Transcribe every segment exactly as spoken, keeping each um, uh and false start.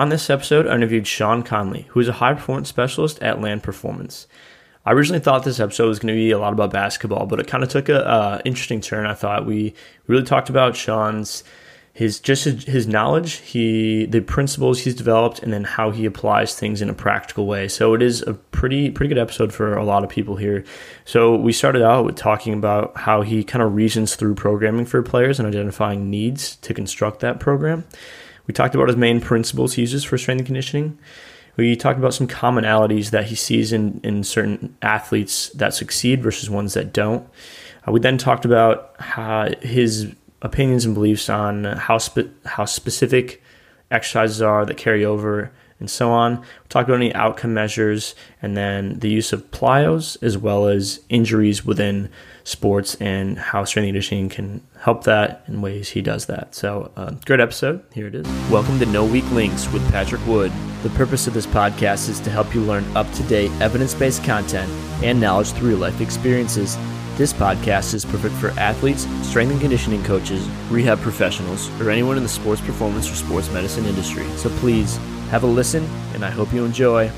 On this episode, I interviewed Sean Connolly, who is a high-performance specialist at Land Performance. I originally thought this episode was going to be a lot about basketball, but it kind of took a uh, interesting turn. I thought we really talked about Sean's, his just his, his knowledge, he the principles he's developed, and then how he applies things in a practical way. So it is a pretty pretty good episode for a lot of people here. So we started out with talking about how he kind of reasons through programming for players and identifying needs to construct that program. We talked about his main principles he uses for strength and conditioning. We talked about some commonalities that he sees in, in certain athletes that succeed versus ones that don't. Uh, we then talked about how his opinions and beliefs on how spe- how specific exercises are that carry over and so on. We talked about any outcome measures and then the use of plyos as well as injuries within sports and how strength and conditioning can help that in ways he does that. So uh, great episode. Here it is. Welcome to No Weak Links with Patrick Wood. The purpose of this podcast is to help you learn up-to-date evidence-based content and knowledge through life experiences. This podcast is perfect for athletes, strength and conditioning coaches, rehab professionals, or anyone in the sports performance or sports medicine industry. So please have a listen, and I hope you enjoy.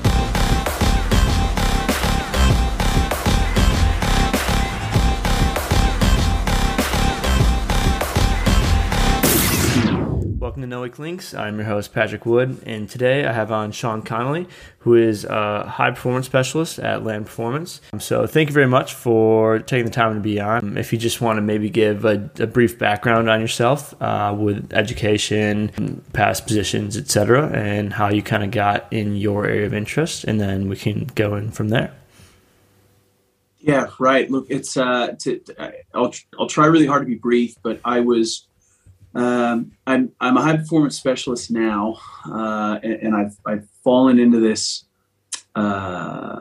Welcome to No Weak Links. I'm your host, Patrick Wood, and today I have on Sean Connolly, who is a high-performance specialist at Land Performance. So thank you very much for taking the time to be on. If you just want to maybe give a, a brief background on yourself uh, with education, past positions, et cetera, and how you kind of got in your area of interest, and then we can go in from there. Yeah, right. Look, it's uh, t- t- I'll I'll try really hard to be brief, but I was. Um, I'm I'm a high performance specialist now, uh, and, and I've I've fallen into this uh,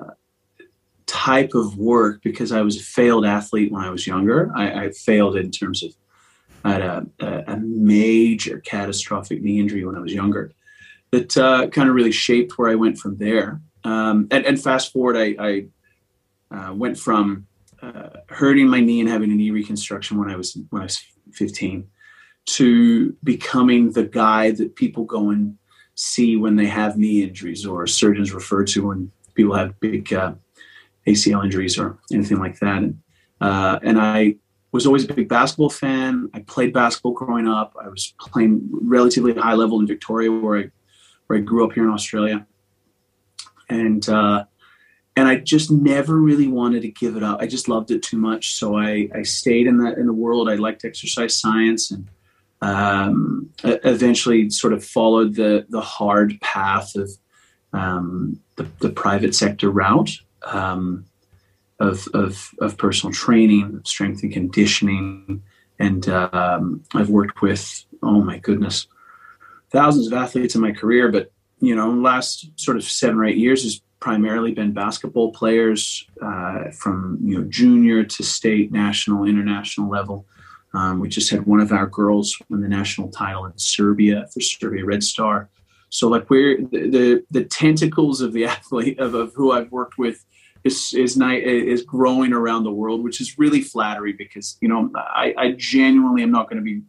type of work because I was a failed athlete when I was younger. I, I failed in terms of I had a, a major catastrophic knee injury when I was younger that uh, kind of really shaped where I went from there. Um, and, and fast forward, I, I uh, went from uh, hurting my knee and having a knee reconstruction when I was when I was fifteen. To becoming the guy that people go and see when they have knee injuries, or surgeons refer to when people have big uh, A C L injuries or anything like that. And, uh, and I was always a big basketball fan. I played basketball growing up. I was playing relatively high level in Victoria, where I where I grew up here in Australia. And uh, and I just never really wanted to give it up. I just loved it too much, so I I stayed in that in the world. I liked exercise science and. Um, eventually sort of followed the, the hard path of um, the, the private sector route um, of, of, of personal training, strength and conditioning. And um, I've worked with, oh my goodness, thousands of athletes in my career, but, you know, last sort of seven or eight years has primarily been basketball players uh, from, you know, junior to state, national, international level. Um, we just had one of our girls win the national title in Serbia for Serbia Red Star. So, like, we're the the, the tentacles of the athlete of, of who I've worked with is is night is growing around the world, which is really flattering because you know I, I genuinely am not going to be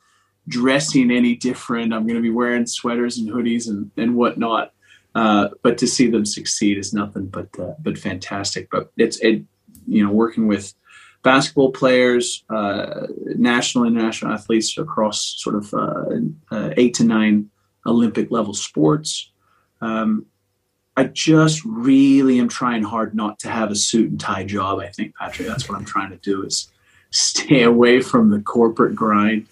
dressing any different. I'm going to be wearing sweaters and hoodies and and whatnot. Uh, but to see them succeed is nothing but uh, but fantastic. But it's it you know working with. Basketball players, uh, national, international athletes across sort of uh, uh, eight to nine Olympic level sports. Um, I just really am trying hard not to have a suit and tie job. I think, Patrick, that's what I'm trying to do is stay away from the corporate grind.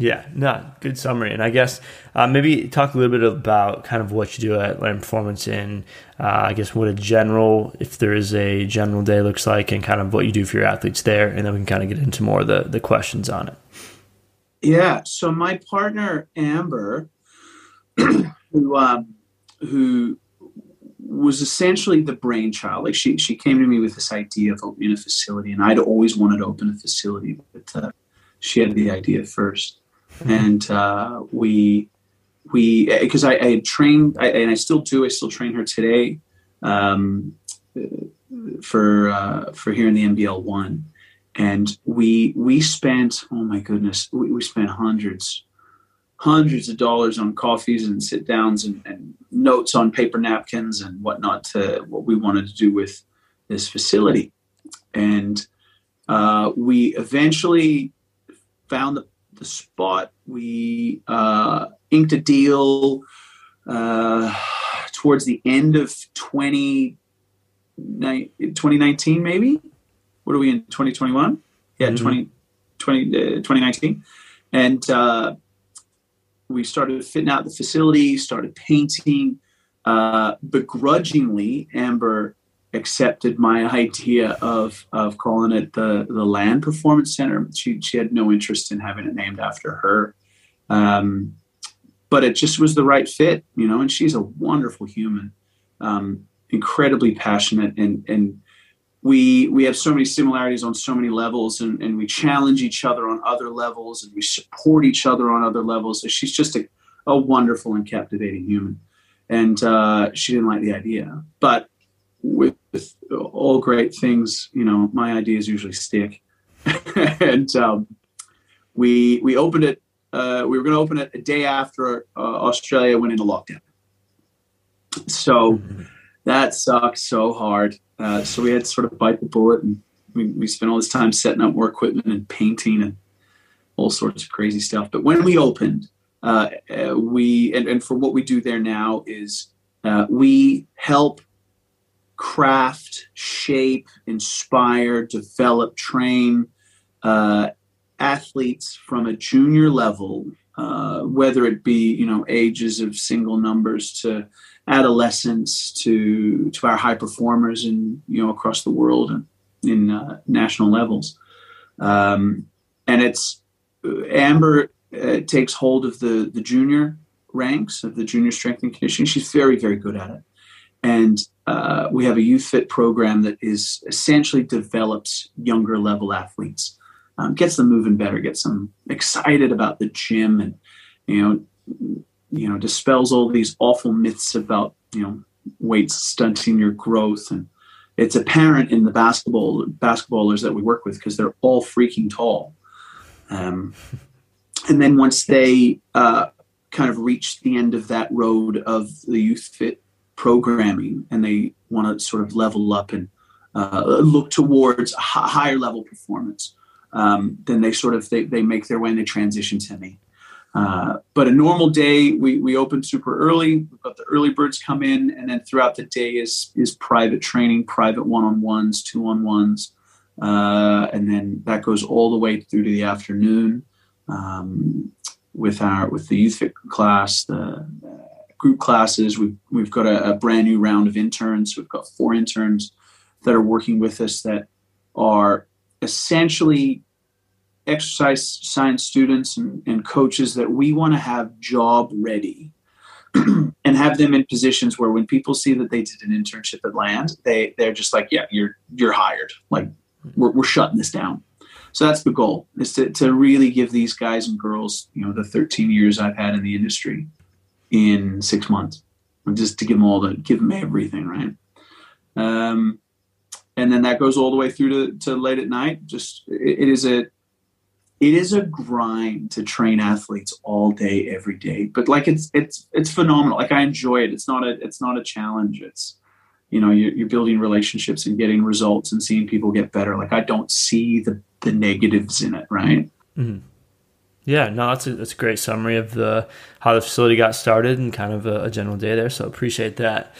Yeah, no, good summary. And I guess uh, maybe talk a little bit about kind of what you do at Land Performance and uh, I guess what a general, if there is a general day looks like and kind of what you do for your athletes there. And then we can kind of get into more of the, the questions on it. Yeah. So my partner, Amber, who um, who was essentially the brainchild, like she, she came to me with this idea of opening a facility and I'd always wanted to open a facility, but uh, she had the idea first. And uh, we, we, because I, I had trained, I, and I still do. I still train her today um, for uh, for here in the N B L one. And we we spent, oh my goodness, we, we spent hundreds hundreds of dollars on coffees and sit downs and, and notes on paper napkins and whatnot to what we wanted to do with this facility. And uh, we eventually found the, the spot. We uh, inked a deal uh, towards the end of twenty nineteen, maybe. What are we in, twenty twenty-one? Yeah, mm-hmm. twenty, twenty, uh, twenty nineteen. And uh, we started fitting out the facility, started painting. Uh, begrudgingly, Amber accepted my idea of of calling it the the Land Performance Center. She she had no interest in having it named after her, um, but it just was the right fit, you know. And she's a wonderful human, um, incredibly passionate, and and we we have so many similarities on so many levels, and, and we challenge each other on other levels, and we support each other on other levels. So she's just a, a wonderful and captivating human, and uh, she didn't like the idea, but with all great things, you know, my ideas usually stick. And um, we we opened it. Uh, we were going to open it a day after uh, Australia went into lockdown. So that sucked so hard. Uh, so we had to sort of bite the bullet, and we, we spent all this time setting up more equipment and painting and all sorts of crazy stuff. But when we opened, uh, we and, and for what we do there now is uh, we help craft, shape, inspire, develop, train uh, athletes from a junior level, uh, whether it be, you know, ages of single numbers to adolescents to to our high performers in, you know, across the world and in uh, national levels. Um, and it's Amber uh, takes hold of the the junior ranks of the junior strength and conditioning. She's very, very good at it. And uh, we have a youth fit program that is essentially develops younger level athletes, um, gets them moving better, gets them excited about the gym, and you know, you know, dispels all these awful myths about, you know, weights stunting your growth. And it's apparent in the basketball basketballers that we work with because they're all freaking tall. Um, and then once they uh, kind of reach the end of that road of the youth fit programming, and they want to sort of level up and uh, look towards a higher level performance, um, then they sort of they, they make their way and they transition to me. Uh, but a normal day, we we open super early, but the early birds come in, and then throughout the day is is private training, private one-on-ones, two-on-ones, uh, and then that goes all the way through to the afternoon um, with our with the youth fit class, the uh, group classes. We've, we've got a, a brand new round of interns. We've got four interns that are working with us that are essentially exercise science students and, and coaches that we want to have job ready and have them in positions where when people see that they did an internship at Land, they, they're just like, yeah, you're, you're hired. Like we're, we're shutting this down. So that's the goal, is to, to really give these guys and girls, you know, the thirteen years I've had in the industry in six months, just to give them all the, give them everything. Right. Um, and then that goes all the way through to, to late at night. Just, it, it is a, it is a grind to train athletes all day, every day, but like it's, it's, it's phenomenal. Like I enjoy it. It's not a, it's not a challenge. It's, you know, you're, you're building relationships and getting results and seeing people get better. Like I don't see the, the negatives in it. Right. Mm-hmm. Yeah, no, that's a, that's a great summary of the how the facility got started and kind of a, a general day there, so appreciate that.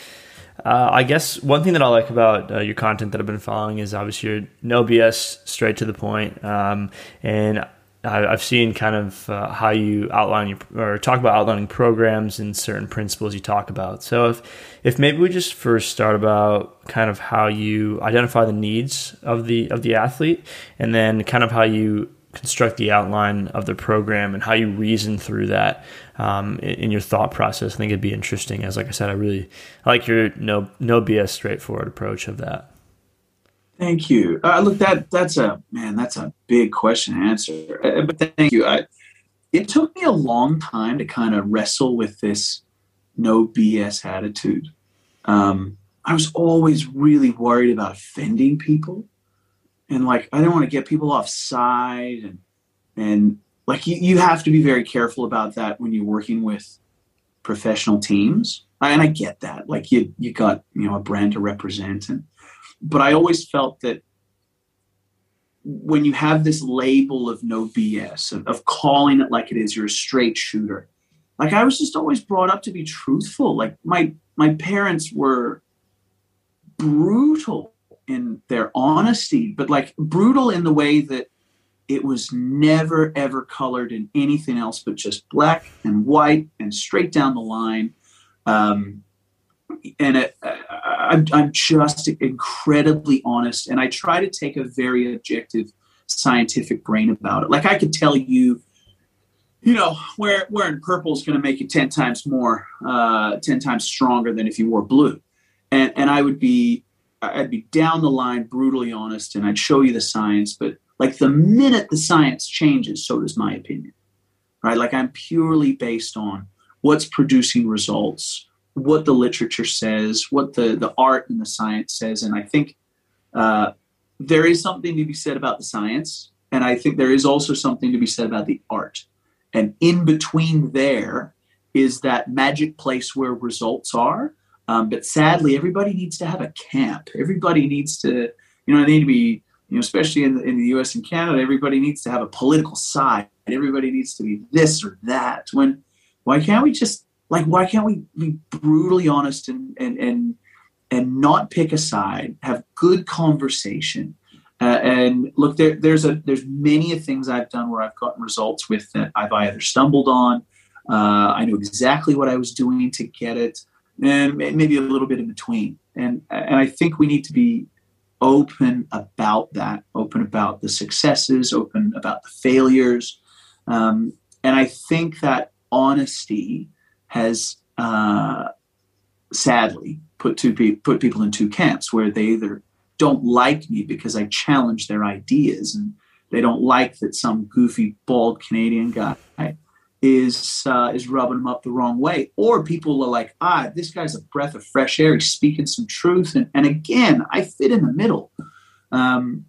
Uh, I guess one thing that I like about uh, your content that I've been following is obviously your no B S, straight to the point, um, and I, I've seen kind of uh, how you outline your, or talk about outlining programs and certain principles you talk about. So if, if maybe we just first start about kind of how you identify the needs of the of the athlete, and then kind of how you construct the outline of the program and how you reason through that um, in, in your thought process. I think it'd be interesting. As like I said, I really I like your no no B S straightforward approach of that. Thank you. Uh, look, that that's a man. That's a big question to answer. Uh, but thank you. I, it took me a long time to kind of wrestle with this no B S attitude. Um, I was always really worried about offending people. And like, I didn't want to get people offside, and and like you, you have to be very careful about that when you're working with professional teams. And I get that, like you, you got, you know, a brand to represent. And, but I always felt that when you have this label of no B S, of, of calling it like it is, you're a straight shooter. Like I was just always brought up to be truthful. Like my, my parents were brutal in their honesty, but like brutal in the way that it was never, ever colored in anything else but just black and white and straight down the line. Um, and it, I, I'm just incredibly honest. And I try to take a very objective scientific brain about it. Like I could tell you, you know, wearing, wearing purple is going to make you ten times more, uh, ten times stronger than if you wore blue. And, and I would be, I'd be down the line, brutally honest, and I'd show you the science. But like the minute the science changes, so does my opinion, right? Like I'm purely based on what's producing results, what the literature says, what the, the art and the science says. And I think uh, there is something to be said about the science. And I think there is also something to be said about the art. And in between there is that magic place where results are. Um, but sadly, everybody needs to have a camp. Everybody needs to, you know, they need to be, you know, especially in the, in the U S and Canada, everybody needs to have a political side. Everybody needs to be this or that. When, why can't we just, like, why can't we be brutally honest and, and, and, and not pick a side, have good conversation? Uh, and look, there, there's a there's many of things I've done where I've gotten results with that I've either stumbled on, uh, I knew exactly what I was doing to get it, and maybe a little bit in between. And and I think we need to be open about that, open about the successes, open about the failures. Um, and I think that honesty has uh, sadly put two pe- put people in two camps where they either don't like me because I challenge their ideas, and they don't like that some goofy, bald Canadian guy is uh, is rubbing them up the wrong way. Or people are like, ah, this guy's a breath of fresh air. He's speaking some truth. And, and again, I fit in the middle. Um,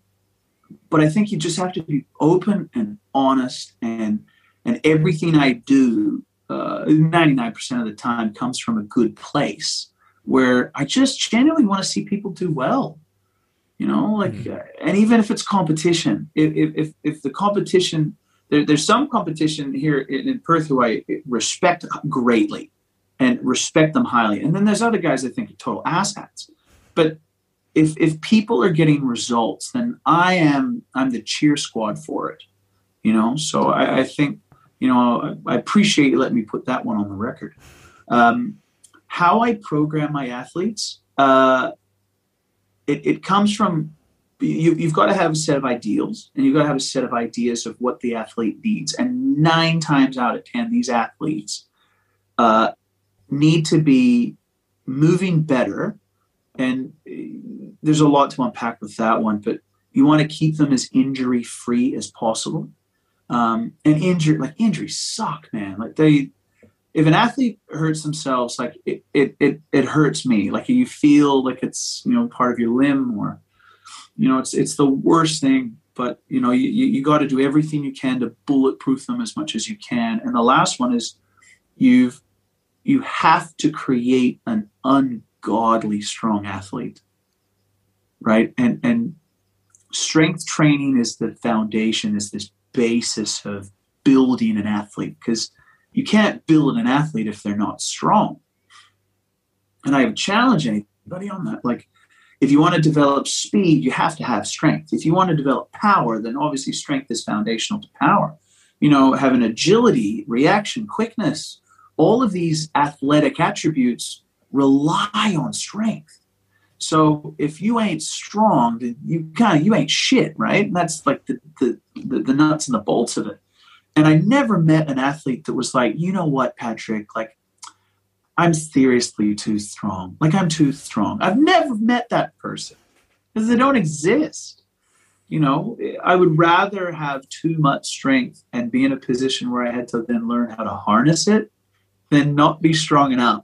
but I think you just have to be open and honest, and and everything I do, uh, ninety-nine percent of the time, comes from a good place where I just genuinely want to see people do well. You know, like, mm. and even if it's competition, if if if the competition, there, there's some competition here in, in Perth who I respect greatly and respect them highly. And then there's other guys I think are total asshats. But if if people are getting results, then I am, I'm the cheer squad for it, you know? So I, I think, you know, I, I appreciate you letting me put that one on the record. Um, how I program my athletes, uh, It, it comes from, you, you've got to have a set of ideals, and you've got to have a set of ideas of what the athlete needs. And nine times out of ten, these athletes uh, need to be moving better. And there's a lot to unpack with that one, but you want to keep them as injury-free as possible. Um, and injury, like injuries suck, man. Like they, if an athlete hurts themselves, like it, it, it, it hurts me. Like you feel like it's, you know, part of your limb, or, you know, it's, it's the worst thing, but you know, you, you got to do everything you can to bulletproof them as much as you can. And the last one is you've, you have to create an ungodly strong athlete. Right. And, and strength training is the foundation, is this basis of building an athlete, because you can't build an athlete if they're not strong. And I would challenge anybody on that. Like, if you want to develop speed, you have to have strength. If you want to develop power, then obviously strength is foundational to power. You know, having agility, reaction, quickness, all of these athletic attributes rely on strength. So if you ain't strong, then you kind of, you ain't shit, right? And that's like the, the, the, the nuts and the bolts of it. And I never met an athlete that was like, you know what, Patrick, like, I'm seriously too strong. Like, I'm too strong. I've never met that person, because they don't exist. You know, I would rather have too much strength and be in a position where I had to then learn how to harness it than not be strong enough.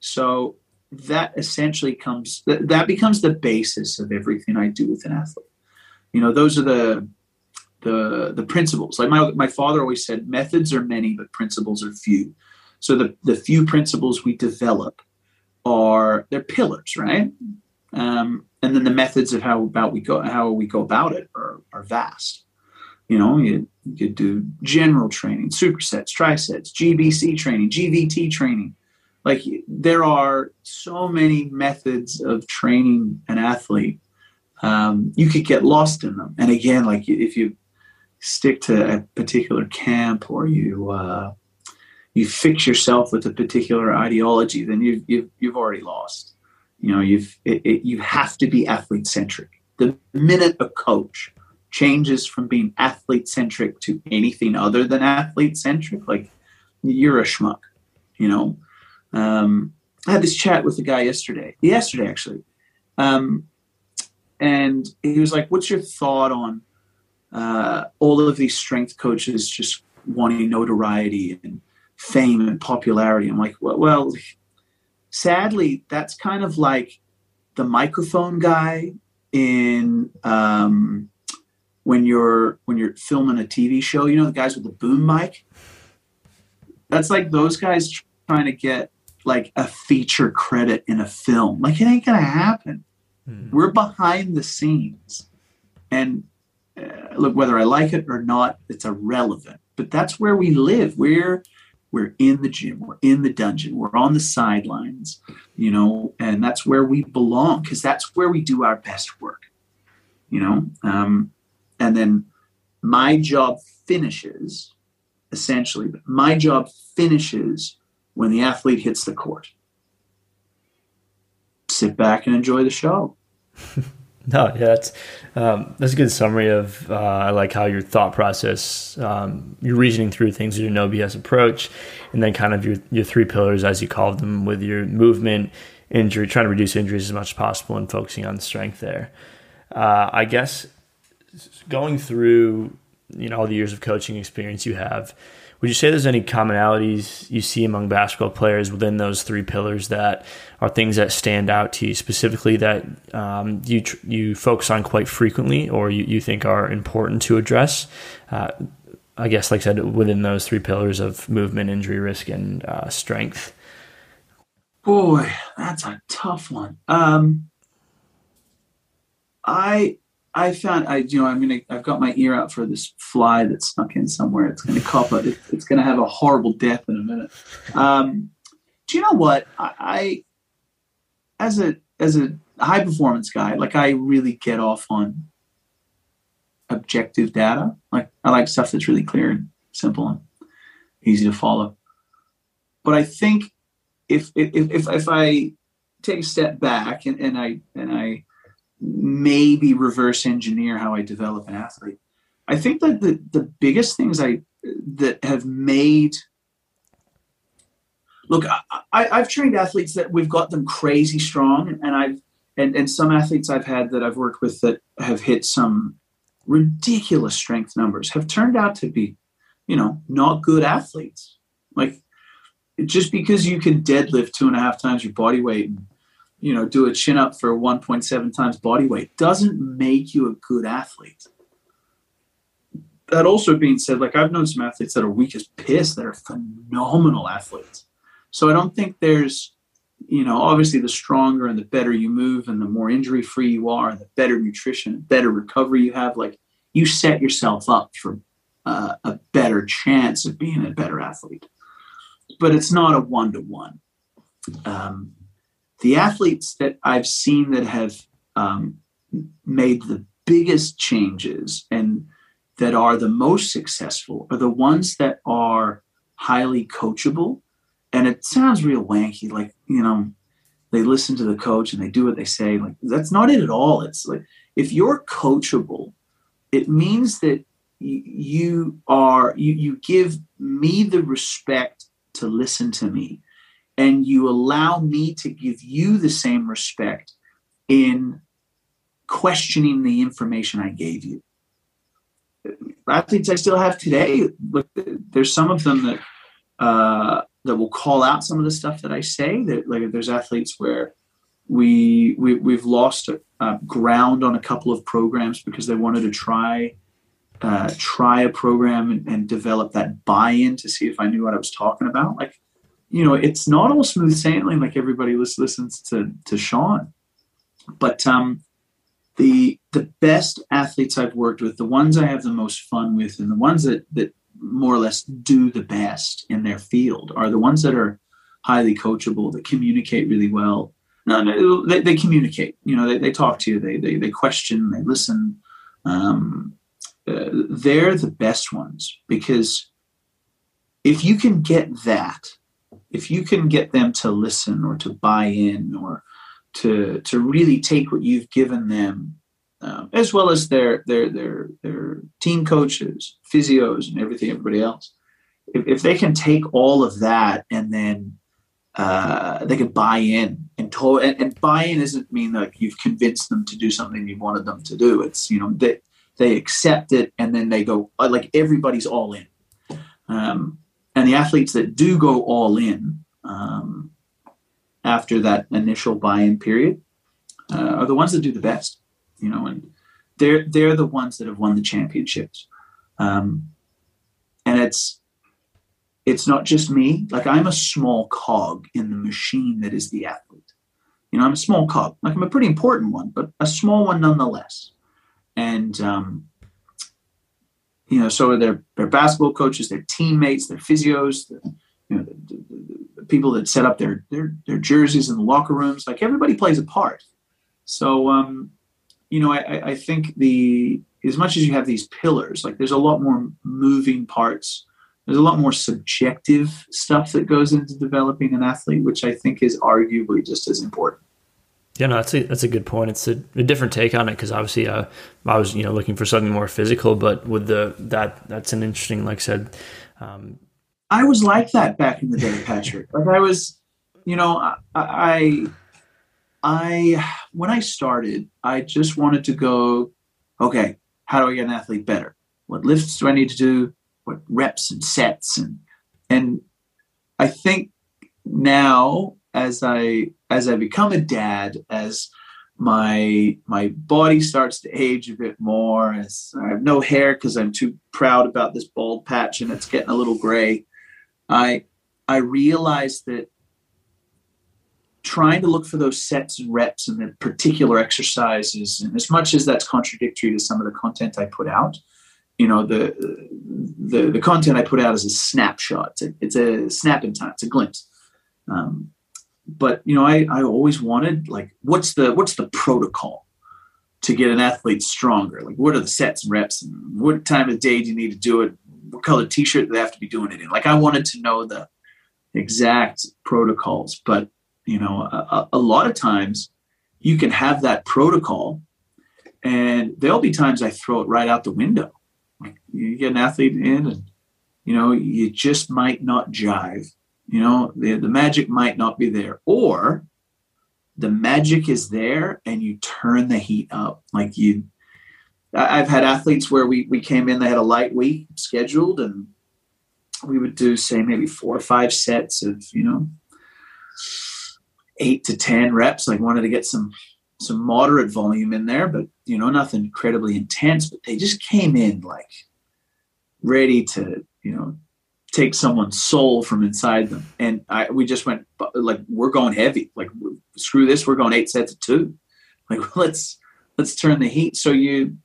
So that essentially comes, that becomes the basis of everything I do with an athlete. You know, those are the... the the principles. Like my my father always said, methods are many, but principles are few. So the the few principles we develop are they're pillars, right? Um, and then the methods of how about we go how we go about it are are vast. You know, you you do general training, supersets, trisets, G B C training, G V T training. Like there are so many methods of training an athlete. Um, you could get lost in them. And again, like if you stick to a particular camp or you uh, you fix yourself with a particular ideology, then you've you've, you've already lost. You know, you've it, it, you have to be athlete centric. The minute a coach changes from being athlete centric to anything other than athlete centric, like you're a schmuck. You know. Um, I had this chat with a guy yesterday, yesterday actually, um, and he was like, what's your thought on uh, all of these strength coaches just wanting notoriety and fame and popularity? I'm like, well, well sadly, that's kind of like the microphone guy in um, when you're when you're filming a T V show, you know, the guys with the boom mic? That's like those guys trying to get like a feature credit in a film. Like it ain't going to happen. Mm. We're behind the scenes, and uh, look, whether I like it or not, it's irrelevant, but that's where we live. We're, we're in the gym, we're in the dungeon, we're on the sidelines, you know, and that's where we belong. Cause that's where we do our best work, you know? Um, and then my job finishes essentially, but my job finishes when the athlete hits the court. Sit back and enjoy the show. No, yeah, that's um, that's a good summary of uh, I like how your thought process, um, your reasoning through things, your no B S approach, and then kind of your your three pillars as you call them, with your movement, injury, trying to reduce injuries as much as possible, and focusing on strength there. Uh, I guess going through you know all the years of coaching experience you have, would you say there's any commonalities you see among basketball players within those three pillars that are things that stand out to you specifically that um, you tr- you focus on quite frequently or you, you think are important to address? Uh, I guess, like I said, within those three pillars of movement, injury risk, and uh, strength. Boy, that's a tough one. Um, I. I found I you know I'm gonna I've got my ear out for this fly that snuck in somewhere. It's gonna cop it. It's, it's gonna have a horrible death in a minute. Um, do you know what I, I as a as a high performance guy, like I really get off on objective data. Like I like stuff that's really clear and simple and easy to follow. But I think if if if, if I take a step back and, and I and I. maybe reverse engineer how I develop an athlete. I think that the, the biggest things I that have made, look, I, I, I've trained athletes that we've got them crazy strong, and I've and, and some athletes I've had that I've worked with that have hit some ridiculous strength numbers have turned out to be, you know, not good athletes. Like just because you can deadlift two and a half times your body weight and you know, do a chin up for one point seven times body weight doesn't make you a good athlete. That also being said, like I've known some athletes that are weak as piss that are phenomenal athletes. So I don't think there's, you know, obviously the stronger and the better you move and the more injury free you are, and the better nutrition, better recovery you have, like you set yourself up for uh, a better chance of being a better athlete. But it's not a one to one. Um, The athletes that I've seen that have um, made the biggest changes and that are the most successful are the ones that are highly coachable. And it sounds real wanky, like, you know, they listen to the coach and they do what they say. Like, that's not it at all. It's like, if you're coachable, it means that you are, you, you give me the respect to listen to me. And you allow me to give you the same respect in questioning the information I gave you. Athletes I still have today, but there's some of them that uh, that will call out some of the stuff that I say. That like there's athletes where we, we we've lost uh, ground on a couple of programs because they wanted to try uh, try a program and, and develop that buy-in to see if I knew what I was talking about. Like, you know, it's not all smooth sailing. Like everybody listens to, to Sean, but um, the the best athletes I've worked with, the ones I have the most fun with, and the ones that that more or less do the best in their field are the ones that are highly coachable, that communicate really well. No, no, they, they communicate. You know, they, they talk to you. They they they question. They listen. Um, uh, they're the best ones, because if you can get that, if you can get them to listen or to buy in or to to really take what you've given them, um, as well as their their their their team coaches, physios, and everything, everybody else, if, if they can take all of that and then uh, they can buy in. And, to- and and buy-in doesn't mean like you've convinced them to do something you wanted them to do. It's, you know, they they accept it and then they go, like, everybody's all in. Um, and the athletes that do go all in um, after that initial buy-in period uh, are the ones that do the best, you know, and they're they're the ones that have won the championships. Um, and it's. It's not just me. Like, I'm a small cog in the machine that is the athlete. You know, I'm a small cog. Like, I'm a pretty important one, but a small one nonetheless. And, um, you know, so are their, their basketball coaches, their teammates, their physios, the, you know, the, the, the people that set up their, their, their jerseys in the locker rooms. Like, everybody plays a part. So, um, you know, I, I think the as much as you have these pillars, like, there's a lot more moving parts. There's a lot more subjective stuff that goes into developing an athlete, which I think is arguably just as important. Yeah, no, that's a, that's a good point. It's a, a different take on it, because obviously uh, I was, you know, looking for something more physical, but with the that that's an interesting, like I said. Um, I was like that back in the day, Patrick. Like, I was, you know, I, I, I when I started, I just wanted to go, okay, how do I get an athlete better? What lifts do I need to do? What reps and sets and and I think now as I as I become a dad, as my my body starts to age a bit more, as I have no hair because I'm too proud about this bald patch and it's getting a little gray, I I realized that trying to look for those sets and reps and the particular exercises, and as much as that's contradictory to some of the content I put out, you know, the, the the content I put out is a snapshot. It's a, it's a snap in time. It's a glimpse. Um, but, you know, I, I always wanted, like, what's the what's the protocol to get an athlete stronger? Like, what are the sets and reps? And what time of day do you need to do it? What color T-shirt do they have to be doing it in? Like, I wanted to know the exact protocols. But, you know, a, a lot of times you can have that protocol, and there'll be times I throw it right out the window. You get an athlete in and, you know, you just might not jive. You know, the, the magic might not be there. Or the magic is there and you turn the heat up. Like, you, I've had athletes where we, we came in, they had a light week scheduled, and we would do, say, maybe four or five sets of, you know, eight to ten reps. Like, wanted to get some some moderate volume in there, but, you know, nothing incredibly intense, but they just came in like ready to, you know, take someone's soul from inside them. And I, we just went like, we're going heavy, like, screw this. We're going eight sets of two. Like, let's, let's turn the heat. So you,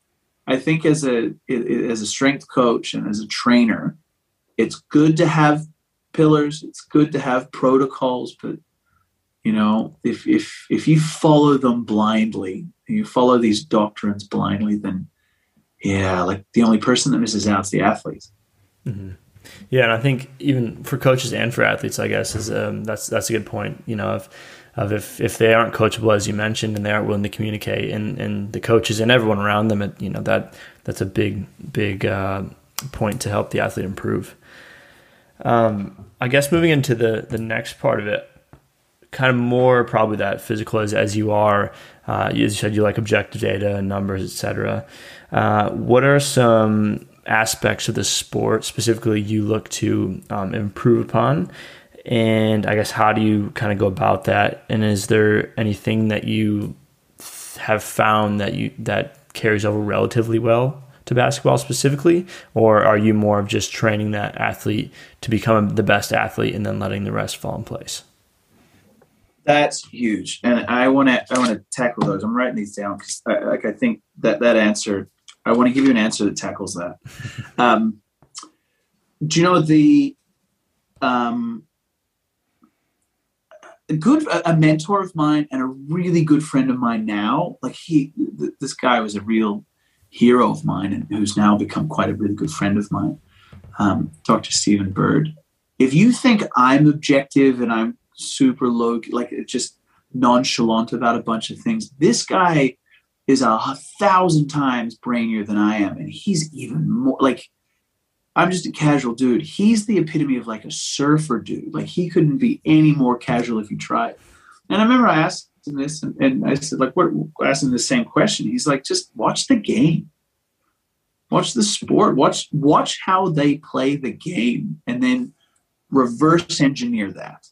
I think as a, as a strength coach and as a trainer, it's good to have pillars. It's good to have protocols, but, you know, if, if, if you follow them blindly, you follow these doctrines blindly, then yeah, like, the only person that misses out is the athlete. Mm-hmm. Yeah. And I think even for coaches and for athletes, I guess, is, um, that's, that's a good point. You know, if, of if, if they aren't coachable, as you mentioned, and they aren't willing to communicate, and, and the coaches and everyone around them, it, you know, that, that's a big, big, uh, point to help the athlete improve. Um, I guess moving into the, the next part of it, kind of more probably that physical as, as you are, uh, as you said, you like objective data and numbers, et cetera. Uh, what are some aspects of the sport specifically you look to um, improve upon? And I guess, how do you kind of go about that? And is there anything that you have found that you, that carries over relatively well to basketball specifically, or are you more of just training that athlete to become the best athlete and then letting the rest fall in place? That's huge. And I want to, I want to tackle those. I'm writing these down because I, like, I think that that answer, I want to give you an answer that tackles that. Um, do you know the, um, a good, a mentor of mine and a really good friend of mine now, like he, th- this guy was a real hero of mine and who's now become quite a really good friend of mine. Um, Doctor Stephen Bird. If you think I'm objective and I'm super low, like just nonchalant about a bunch of things, this guy is a thousand times brainier than I am. And he's even more like, I'm just a casual dude. He's the epitome of like a surfer dude. Like he couldn't be any more casual if you tried. And I remember I asked him this and, and I said, like, what, I asked him the same question. He's like, just watch the game, watch the sport, watch, watch how they play the game and then reverse engineer that,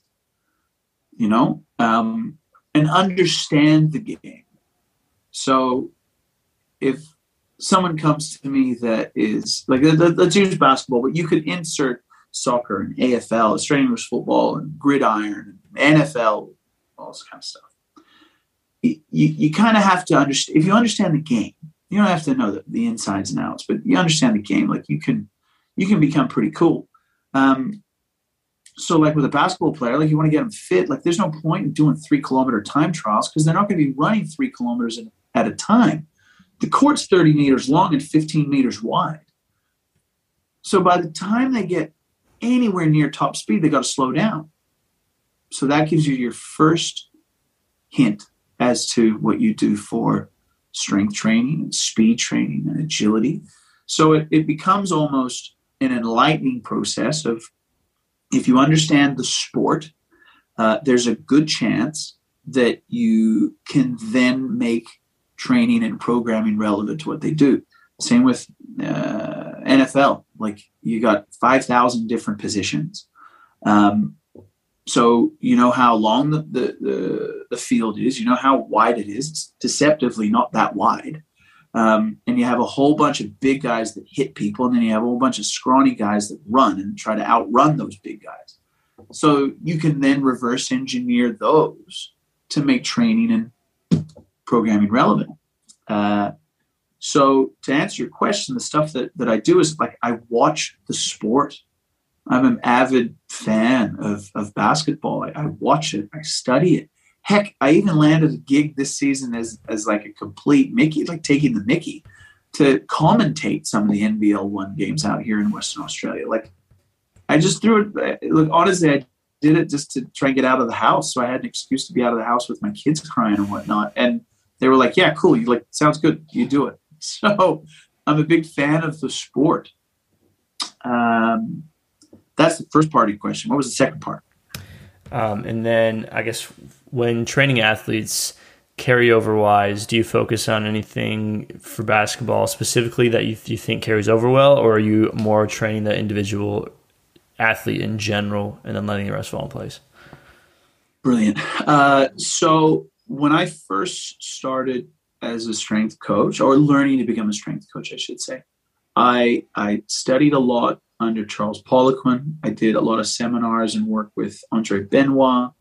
you know, um, and understand the game. So if someone comes to me that is like, let's use basketball, but you could insert soccer and A F L, Australian English football and gridiron, and N F L, all this kind of stuff. You, you, you kind of have to understand, if you understand the game, you don't have to know the, the insides and outs, but you understand the game. Like you can, you can become pretty cool. Um, so like with a basketball player, like you want to get them fit. Like there's no point in doing three kilometer time trials because they're not going to be running three kilometers at a time. The court's thirty meters long and fifteen meters wide. So by the time they get anywhere near top speed, they got to slow down. So that gives you your first hint as to what you do for strength training and speed training and agility. So it, it becomes almost an enlightening process of, if you understand the sport, uh, there's a good chance that you can then make training and programming relevant to what they do. Same with uh, N F L. Like you got five thousand different positions. Um, so you know how long the, the, the, the field is, you know how wide it is. It's deceptively not that wide. Um, and you have a whole bunch of big guys that hit people. And then you have a whole bunch of scrawny guys that run and try to outrun those big guys. So you can then reverse engineer those to make training and programming relevant. Uh, so to answer your question, the stuff that, that I do is like, I watch the sport. I'm an avid fan of, of basketball. I, I watch it. I study it. Heck, I even landed a gig this season as, as like a complete Mickey, like taking the Mickey to commentate some of the N B L one games out here in Western Australia. Like I just threw it. Look, honestly, I did it just to try and get out of the house. So I had an excuse to be out of the house with my kids crying and whatnot. And they were like, yeah, cool. You like, sounds good. You do it. So I'm a big fan of the sport. Um, that's the first part of your question. What was the second part? Um, and then I guess when training athletes carryover wise, do you focus on anything for basketball specifically that you, you think carries over well, or are you more training the individual athlete in general and then letting the rest fall in place? Brilliant. Uh, so, when I first started as a strength coach, or learning to become a strength coach, I should say, I I studied a lot under Charles Poliquin. I did a lot of seminars and work with Andre Benoit,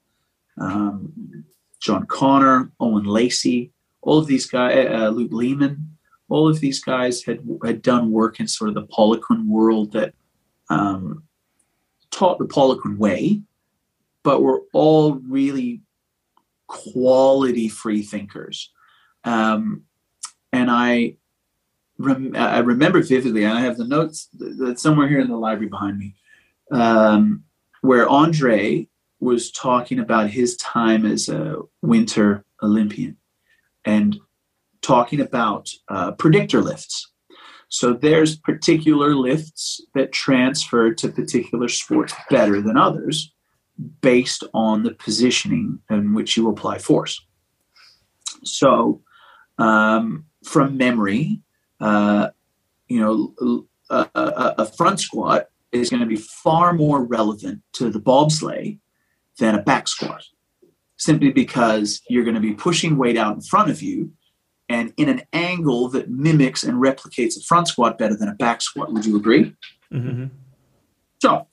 um, John Connor, Owen Lacey, all of these guys, uh, Luke Lehman, all of these guys had, had done work in sort of the Poliquin world that um, taught the Poliquin way, but were all really quality free thinkers. Um, and I, rem- I remember vividly, and I have the notes that's somewhere here in the library behind me, um, where Andre was talking about his time as a winter Olympian and talking about uh, predictor lifts. So there's particular lifts that transfer to particular sports better than others, based on the positioning in which you apply force. So um, from memory, uh, you know, a, a, a front squat is going to be far more relevant to the bobsleigh than a back squat, simply because you're going to be pushing weight out in front of you and in an angle that mimics and replicates a front squat better than a back squat. Would you agree? Mm-hmm. So,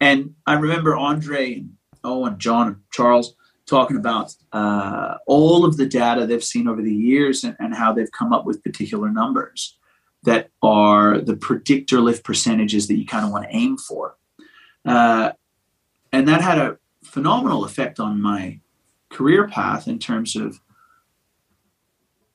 and I remember Andre and Owen, John and Charles talking about uh, all of the data they've seen over the years and, and how they've come up with particular numbers that are the predictor lift percentages that you kind of want to aim for. Uh, and that had a phenomenal effect on my career path in terms of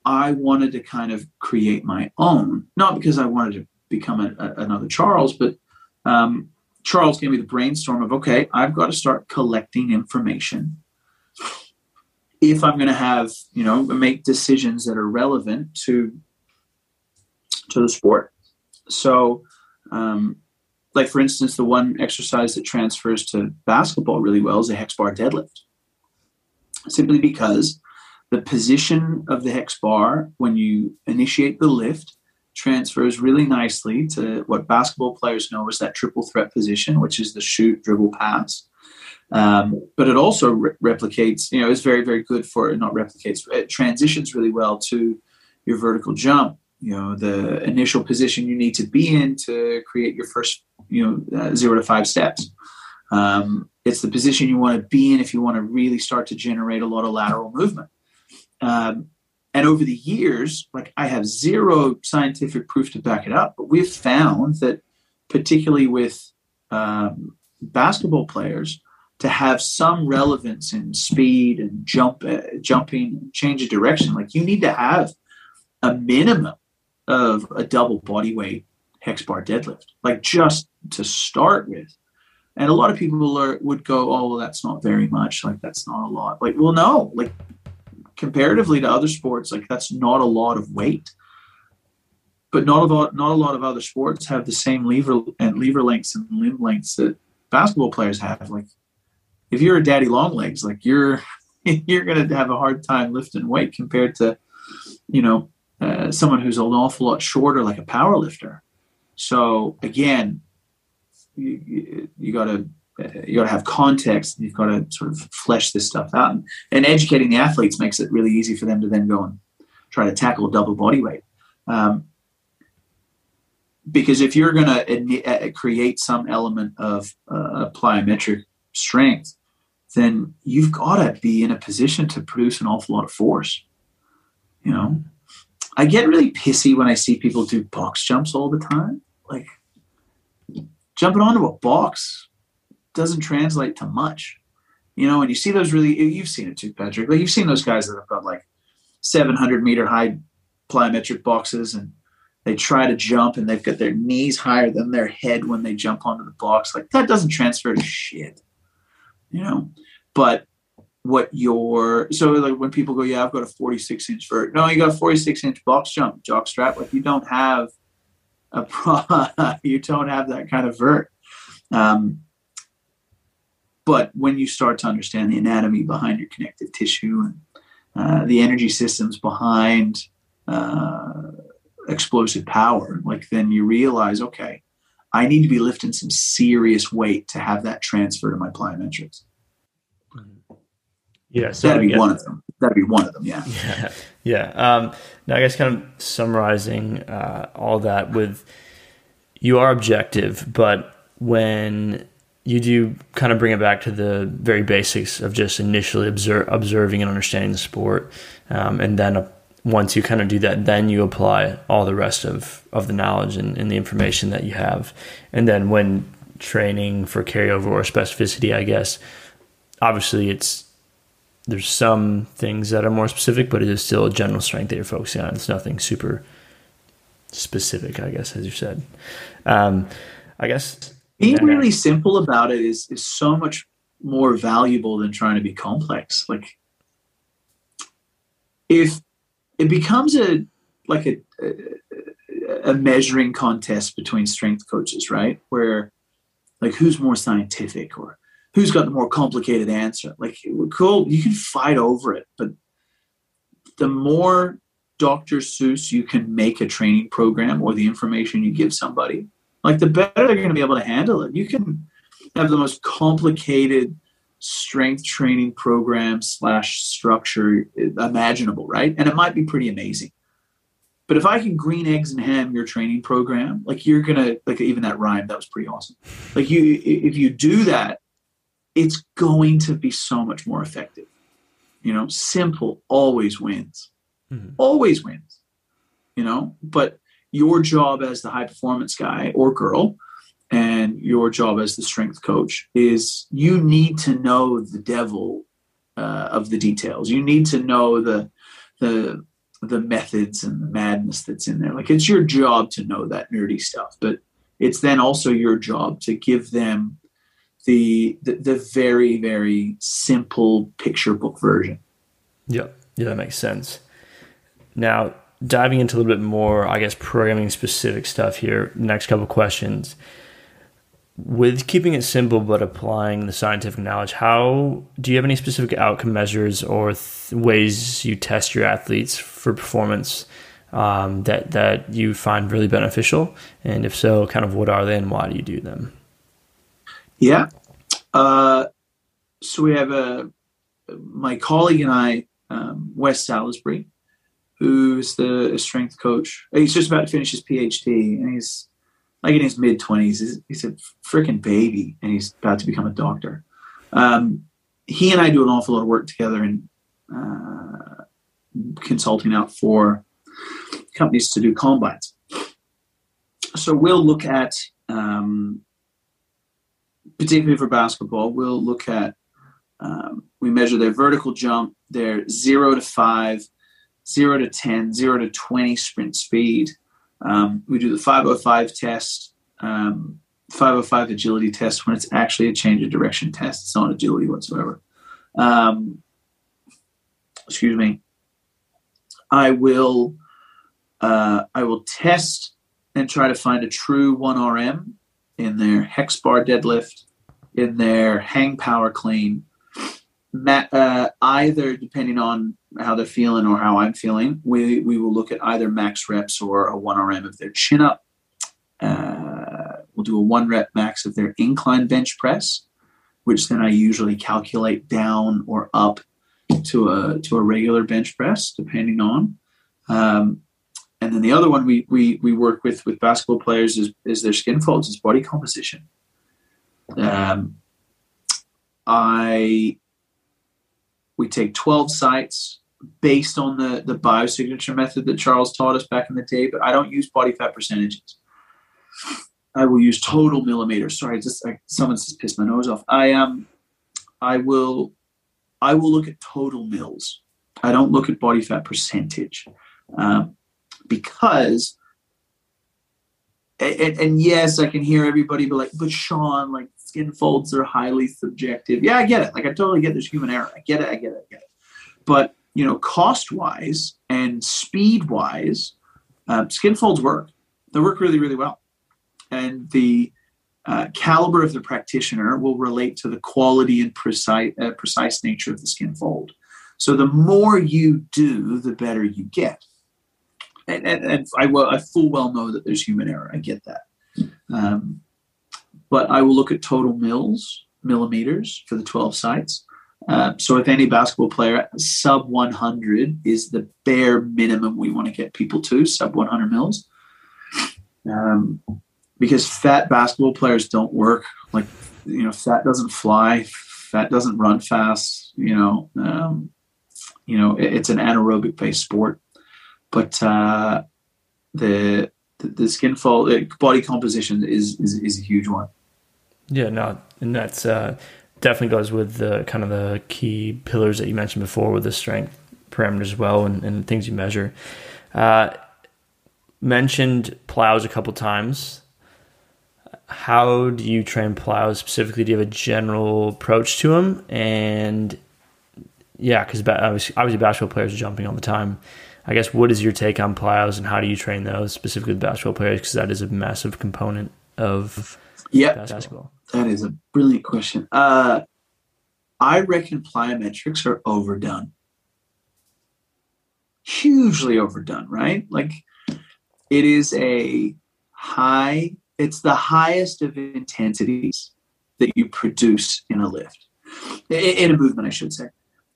I wanted to kind of create my own, not because I wanted to become a, a, another Charles, but um, Charles gave me the brainstorm of, okay, I've got to start collecting information if I'm going to have, you know, make decisions that are relevant to to the sport. So, um, like, for instance, the one exercise that transfers to basketball really well is a hex bar deadlift, simply because the position of the hex bar when you initiate the lift transfers really nicely to what basketball players know as that triple threat position, which is the shoot, dribble, pass. Um, but it also re- replicates, you know, it's very, very good for, not replicates, it transitions really well to your vertical jump. You know, the initial position you need to be in to create your first, you know, uh, zero to five steps. Um, it's the position you want to be in if you want to really start to generate a lot of lateral movement. Um, and over the years, like, I have zero scientific proof to back it up, but we've found that particularly with um, basketball players, to have some relevance in speed and jump, uh, jumping, change of direction, like, you need to have a minimum of a double body weight hex bar deadlift, like, just to start with. And a lot of people are, would go, oh, well, that's not very much. Like, that's not a lot. Like, well, no, like, comparatively to other sports, like, that's not a lot of weight. But not a lot, not a lot of other sports have the same lever and lever lengths and limb lengths that basketball players have. Like, if you're a daddy long legs, like, you're you're going to have a hard time lifting weight compared to, you know, uh, someone who's an awful lot shorter, like a power lifter. So again, you, you, you got to. You got to have context. You've got to sort of flesh this stuff out, and, and educating the athletes makes it really easy for them to then go and try to tackle double body weight. Um, because if you're going to create some element of uh, plyometric strength, then you've got to be in a position to produce an awful lot of force. You know, I get really pissy when I see people do box jumps all the time. Like, jumping onto a box doesn't translate to much, you know, and you see those really, you've seen it too, Patrick, like, you've seen those guys that have got like seven hundred meter high plyometric boxes, and they try to jump and they've got their knees higher than their head when they jump onto the box. Like, that doesn't transfer to shit, you know, but what your, so like when people go, yeah, I've got a forty-six inch vert. No, you got a forty-six inch box jump, jock strap. Like, you don't have a pro, you don't have that kind of vert. Um, But when you start to understand the anatomy behind your connective tissue and uh, the energy systems behind uh, explosive power, like, then you realize, okay, I need to be lifting some serious weight to have that transfer to my plyometrics. Yeah, so that'd be yeah. one of them. That'd be one of them. Yeah, yeah, yeah. Um, now, I guess kind of summarizing uh, all that with, you are objective, but when you do kind of bring it back to the very basics of just initially observe, observing and understanding the sport. Um, and then uh, once you kind of do that, then you apply all the rest of, of the knowledge and, and the information that you have. And then when training for carryover or specificity, I guess, obviously it's, there's some things that are more specific, but it is still a general strength that you're focusing on. It's nothing super specific, I guess, as you said. Um, I guess... Being really simple about it is, is so much more valuable than trying to be complex. Like, if it becomes a like a, a, a measuring contest between strength coaches, right? Where, like, who's more scientific or who's got the more complicated answer? Like, cool, you can fight over it, but the more Doctor Seuss you can make a training program or the information you give somebody, like, the better they're going to be able to handle it. You can have the most complicated strength training program slash structure imaginable, right? And it might be pretty amazing. But if I can green eggs and ham your training program, like you're going to, like even that rhyme, that was pretty awesome. Like you, if you do that, it's going to be so much more effective. You know, simple always wins, mm-hmm. always wins, you know, but your job as the high performance guy or girl and your job as the strength coach is you need to know the devil uh, of the details. You need to know the, the, the methods and the madness that's in there. Like it's your job to know that nerdy stuff, but it's then also your job to give them the, the, the very, very simple picture book version. Yeah. Yeah. That makes sense. Now diving into a little bit more, I guess, programming specific stuff here. Next couple of questions with keeping it simple, but applying the scientific knowledge, how do you have any specific outcome measures or th- ways you test your athletes for performance um, that, that you find really beneficial? And if so, kind of what are they and why do you do them? Yeah. Uh, so we have a, my colleague and I, um, Wes Salisbury, who's the strength coach. He's just about to finish his P H D and he's like in his mid twenties. He's, he's a freaking baby and he's about to become a doctor. Um, he and I do an awful lot of work together and, uh, consulting out for companies to do combines. So we'll look at, um, particularly for basketball, we'll look at, um, we measure their vertical jump, their zero to five, zero to ten, zero to twenty sprint speed. Um, we do the five oh five test, um, five oh five agility test when it's actually a change of direction test. It's not agility whatsoever. Um, excuse me. I will, uh, I will test and try to find a true one R M in their hex bar deadlift, in their hang power clean, mat, uh, either depending on how they're feeling or how I'm feeling, we, we will look at either max reps or a one R M of their chin up. Uh, we'll do a one rep max of their incline bench press, which then I usually calculate down or up to a, to a regular bench press, depending on, um, and then the other one we, we, we work with with basketball players is, is their skin folds, is body composition. Um, I we take twelve sites based on the, the biosignature method that Charles taught us back in the day, but I don't use body fat percentages. I will use total millimeters. Sorry, just I, someone's just pissed my nose off. I um I will I will look at total mils. I don't look at body fat percentage. Um, Because, and, and yes, I can hear everybody be like, but Sean, like skin folds are highly subjective. Yeah, I get it. Like I totally get there's human error. I get it. I get it. I get it. But, you know, cost wise and speed wise, uh, skin folds work. They work really, really well. And the uh, caliber of the practitioner will relate to the quality and precise, uh, precise nature of the skin fold. So the more you do, the better you get. And, and, and I, well, I full well know that there's human error. I get that. Um, but I will look at total mils, millimeters for the twelve sites. Uh, so if any basketball player sub one hundred is the bare minimum we want to get people to, sub one hundred mils. Um, because fat basketball players don't work. Like, you know, fat doesn't fly. Fat doesn't run fast. You know, um, you know, it, it's an anaerobic based sport. But uh, the the skin fold, uh, body composition is, is is a huge one. Yeah, no, and that's uh, definitely goes with the kind of the key pillars that you mentioned before with the strength parameters as well and, and things you measure. Uh, mentioned plows a couple times. How do you train plows specifically? Do you have a general approach to them? And yeah, because obviously basketball players are jumping all the time. I guess, what is your take on plows and how do you train those specifically with basketball players? Because that is a massive component of yep. basketball. That is a brilliant question. Uh, I reckon plyometrics are overdone. Hugely overdone, right? Like it is a high, it's the highest of intensities that you produce in a lift, in a movement, I should say.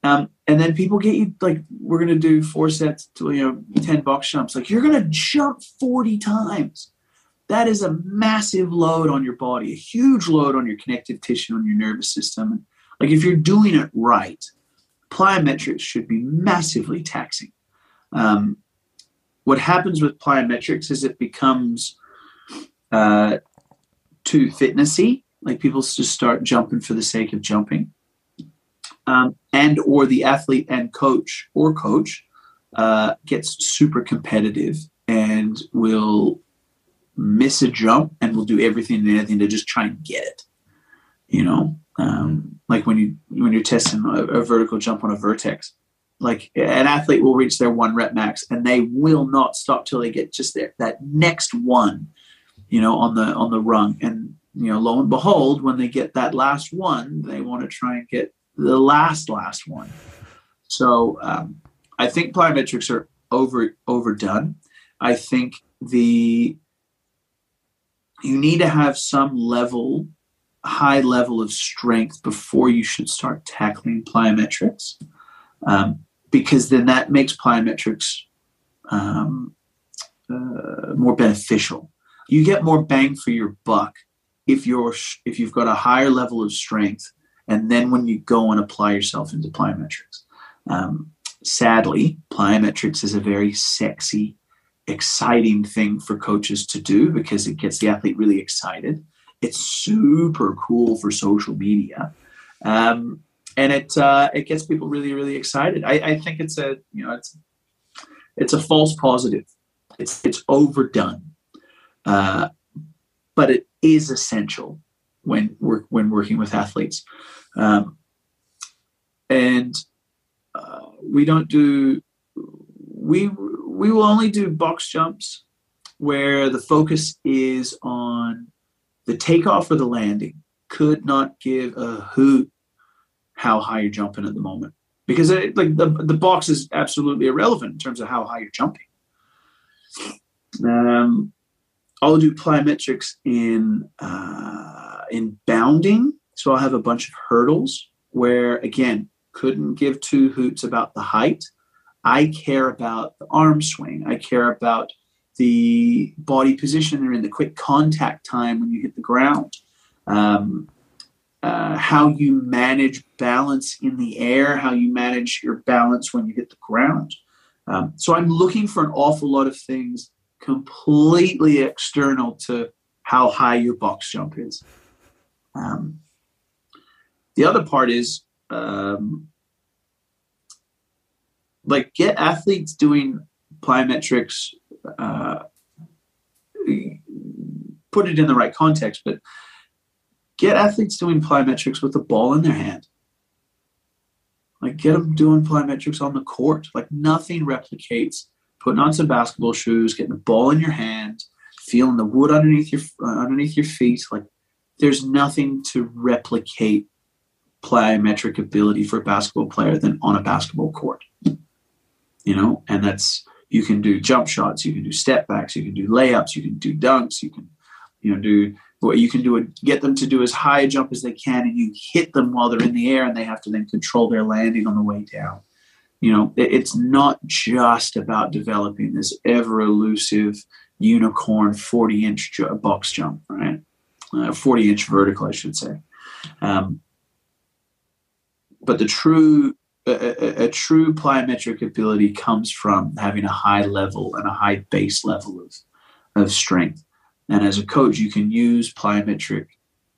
Um, and then people get you, like, we're going to do four sets to, you know, ten box jumps. Like, you're going to jump forty times. That is a massive load on your body, a huge load on your connective tissue, on your nervous system. Like, if you're doing it right, plyometrics should be massively taxing. Um, what happens with plyometrics is it becomes uh, too fitnessy. Like, people just start jumping for the sake of jumping. Um, and or the athlete and coach or coach uh, gets super competitive and will miss a jump and will do everything and anything to just try and get it. You know, um, like when you when you're testing a, a vertical jump on a vertex, like an athlete will reach their one rep max and they will not stop till they get just there, that next one. You know, on the on the rung, and you know, lo and behold, when they get that last one, they want to try and get the last last one. So um, I think plyometrics are over overdone. I think the you need to have some level, high level of strength before you should start tackling plyometrics, um, because then that makes plyometrics um, uh, more beneficial. You get more bang for your buck if you're if you've got a higher level of strength, and then when you go and apply yourself into plyometrics. Um, sadly, plyometrics is a very sexy, exciting thing for coaches to do because it gets the athlete really excited. It's super cool for social media, um, and it uh, it gets people really, really excited. I, I think it's a you know it's it's a false positive. It's it's overdone, uh, but it is essential when we're when working with athletes, um, and uh, we don't do we. We will only do box jumps where the focus is on the takeoff or the landing. Could not give a hoot how high you're jumping at the moment, because it, like the, the box is absolutely irrelevant in terms of how high you're jumping. Um, I'll do plyometrics in uh, in bounding. So I'll have a bunch of hurdles where, again, couldn't give two hoots about the height. I care about the arm swing. I care about the body position they're in, the quick contact time when you hit the ground, um, uh, how you manage balance in the air, how you manage your balance when you hit the ground. Um, so I'm looking for an awful lot of things completely external to how high your box jump is. Um, the other part is... Um, Like, get athletes doing plyometrics, uh, put it in the right context, but get athletes doing plyometrics with the ball in their hand. Like, get them doing plyometrics on the court. Like, nothing replicates putting on some basketball shoes, getting the ball in your hand, feeling the wood underneath your uh, underneath your feet. Like, there's nothing to replicate plyometric ability for a basketball player than on a basketball court. You know, and that's, you can do jump shots, you can do step backs, you can do layups, you can do dunks, you can, you know, do what you can do, and get them to do as high a jump as they can, and you hit them while they're in the air, and they have to then control their landing on the way down. You know, it's not just about developing this ever elusive unicorn forty inch box jump, right? Uh, forty inch vertical, I should say. Um, but the true, A, a, a true plyometric ability comes from having a high level and a high base level of, of strength. And as a coach, you can use plyometric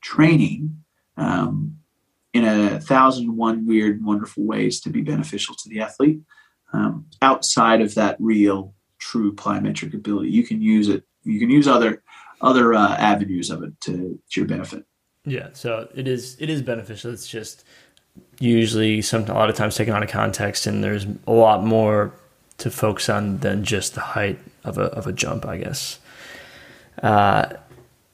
training um, in a thousand and one weird and wonderful ways to be beneficial to the athlete. Um, outside of that real, true plyometric ability, you can use it. You can use other other uh, avenues of it to, to your benefit. Yeah, so it is it is beneficial. It's just usually some a lot of times taken out of context, and there's a lot more to focus on than just the height of a of a jump, I guess. Uh,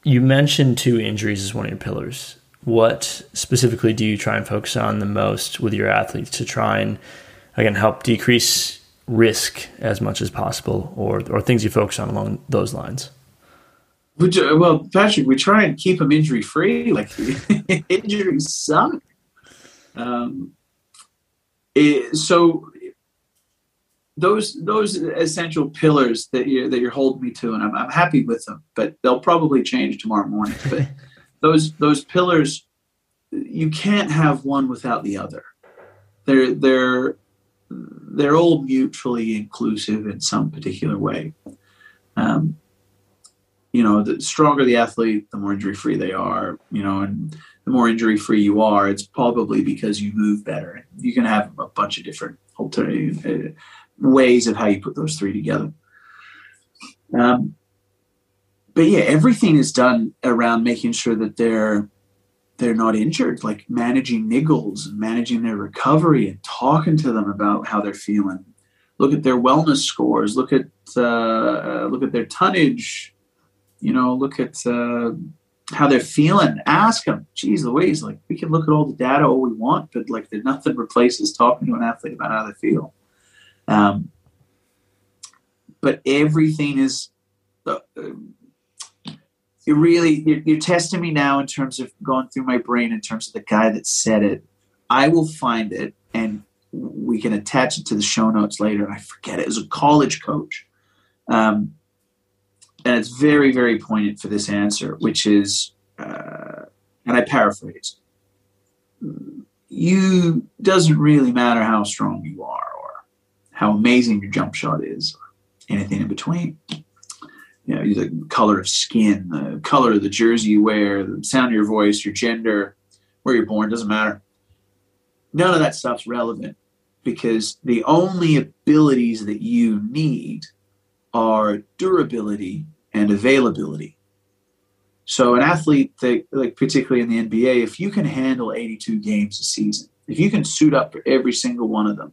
you mentioned two injuries as one of your pillars. What specifically do you try and focus on the most with your athletes to try and, again, help decrease risk as much as possible, or or things you focus on along those lines? We do, well, Patrick, we try and keep them injury free. Like, injuries suck. Um, It, so those those essential pillars that you that you're holding me to, and I'm I'm happy with them, but they'll probably change tomorrow morning. But those those pillars, you can't have one without the other. They're they're they're all mutually inclusive in some particular way. Um, you know, the stronger the athlete, the more injury-free they are, you know, and the more injury-free you are, it's probably because you move better. You can have a bunch of different alternative ways of how you put those three together. Um, but yeah, everything is done around making sure that they're, they're not injured, like managing niggles and managing their recovery and talking to them about how they're feeling. Look at their wellness scores, look at, uh, look at their tonnage, you know, look at uh, how they're feeling. Ask them, geez Louise, like we can look at all the data all we want, but like there's nothing replaces talking to an athlete about how they feel. Um, but everything is, uh, you really, you're, you're testing me now in terms of going through my brain in terms of the guy that said it. I will find it and we can attach it to the show notes later. I forget it. It was a college coach. Um, And it's very, very poignant for this answer, which is, uh, and I paraphrase, you doesn't really matter how strong you are or how amazing your jump shot is or anything in between. You know, the color of skin, the color of the jersey you wear, the sound of your voice, your gender, where you're born, doesn't matter. None of that stuff's relevant because the only abilities that you need are durability and availability. So an athlete that, like particularly in the N B A, if you can handle eighty-two games a season, if you can suit up for every single one of them,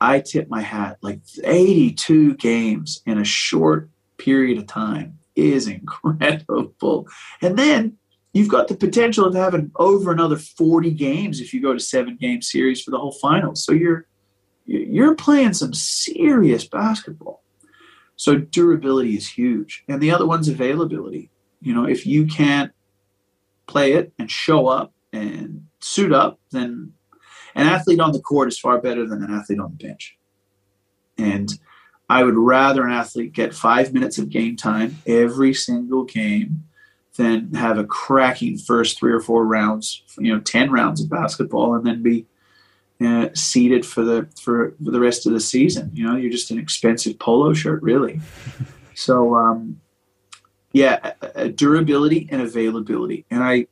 I tip my hat. Like eighty-two games in a short period of time is incredible. And then you've got the potential of having over another forty games if you go to seven game series for the whole finals. So you're you're playing some serious basketball. So durability is huge. And the other one's availability. You know, if you can't play it and show up and suit up, then an athlete on the court is far better than an athlete on the bench. And I would rather an athlete get five minutes of game time every single game than have a cracking first three or four rounds, you know, ten rounds of basketball and then be Uh, seated for the for the rest of the season. You know, you're just an expensive polo shirt, really. So, um, yeah, uh, durability and availability. And I,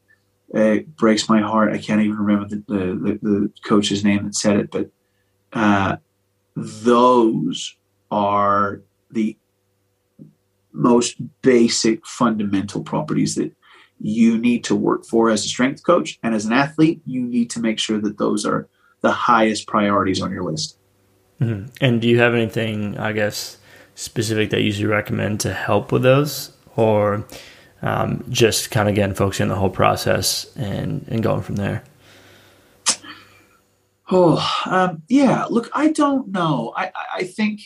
uh, it breaks my heart. I can't even remember the, the, the coach's name that said it, but uh, those are the most basic fundamental properties that you need to work for as a strength coach. And as an athlete, you need to make sure that those are the highest priorities on your list. Mm-hmm. And do you have anything, I guess, specific that you usually recommend to help with those, or um, just kind of, again, focusing on the whole process and, and going from there? Oh, um, yeah. Look, I don't know. I, I think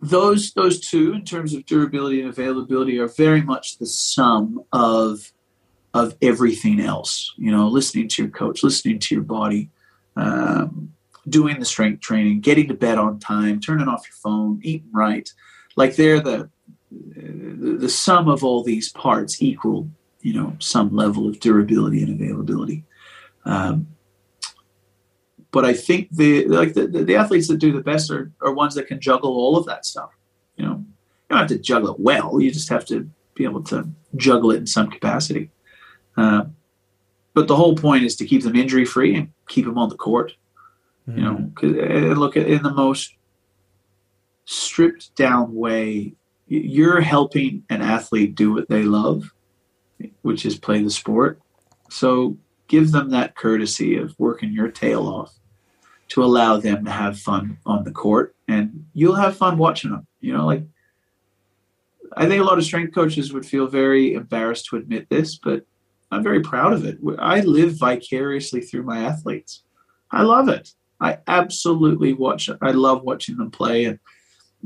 those, those two, in terms of durability and availability, are very much the sum of, of everything else. You know, listening to your coach, listening to your body, Um, doing the strength training, getting to bed on time, turning off your phone, eating right. Like they're the, the, the sum of all these parts equal, you know, some level of durability and availability. Um, but I think the, like the, the, the athletes that do the best are, are ones that can juggle all of that stuff. You know, you don't have to juggle it well. You just have to be able to juggle it in some capacity. Uh, But the whole point is to keep them injury-free and keep them on the court. Mm-hmm. You know, cause, look, in the most stripped-down way, you're helping an athlete do what they love, which is play the sport. So give them that courtesy of working your tail off to allow them to have fun on the court, and you'll have fun watching them. You know, like I think a lot of strength coaches would feel very embarrassed to admit this, but I'm very proud of it. I live vicariously through my athletes. I love it. I absolutely watch it. I love watching them play and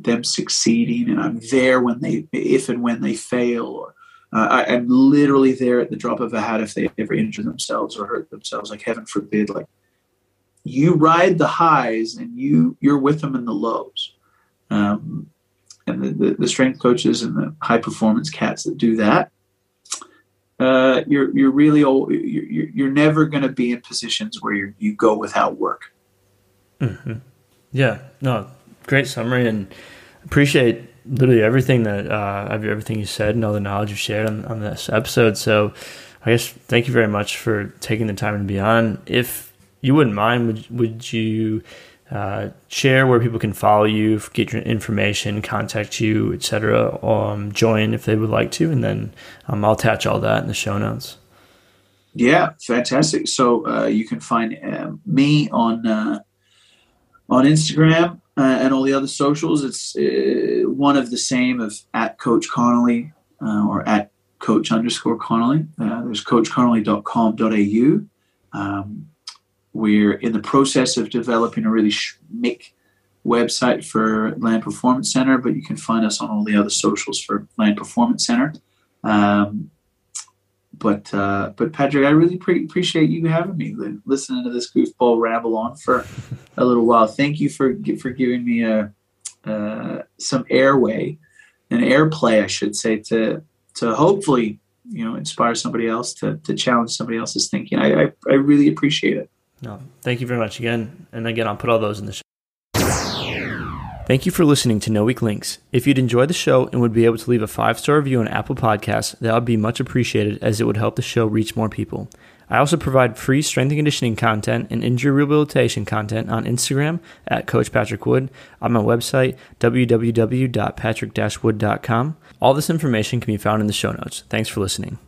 them succeeding. And I'm there when they, if and when they fail, or uh, I, I'm literally there at the drop of a hat if they ever injure themselves or hurt themselves. Like heaven forbid, like you ride the highs and you you're with them in the lows. Um, and the, the, the strength coaches and the high performance cats that do that, uh, you're you're really old, you're you're never going to be in positions where you you go without work. Mm-hmm. Yeah, no, great summary, and appreciate literally everything that uh, everything you said and all the knowledge you shared on, on this episode. So, I guess thank you very much for taking the time to be on. If you wouldn't mind, would would you uh, share where people can follow you, get your information, contact you, et cetera, um, join if they would like to, and then um, I'll attach all that in the show notes. Yeah, fantastic. So uh, you can find uh, me on uh, on Instagram uh, and all the other socials. It's uh, one of the same of at Coach Connolly uh, or at Coach underscore Connolly. Uh, there's coach connolly dot com dot a u. Um, we're in the process of developing a really schmick website for Land Performance Center, but you can find us on all the other socials for Land Performance Center. Um, but uh, but Patrick, I really pre- appreciate you having me, listening to this goofball ramble on for a little while. Thank you for for giving me a uh, some airway, an airplay, I should say, to. to hopefully, you know, inspire somebody else to, to challenge somebody else's thinking. I, I, I really appreciate it. No, thank you very much again. And again, I'll put all those in the show. Thank you for listening to No Weak Links. If you'd enjoyed the show and would be able to leave a five-star review on Apple Podcasts, that would be much appreciated as it would help the show reach more people. I also provide free strength and conditioning content and injury rehabilitation content on Instagram at Coach Patrick Wood, on my website, w w w dot patrick dash wood dot com. All this information can be found in the show notes. Thanks for listening.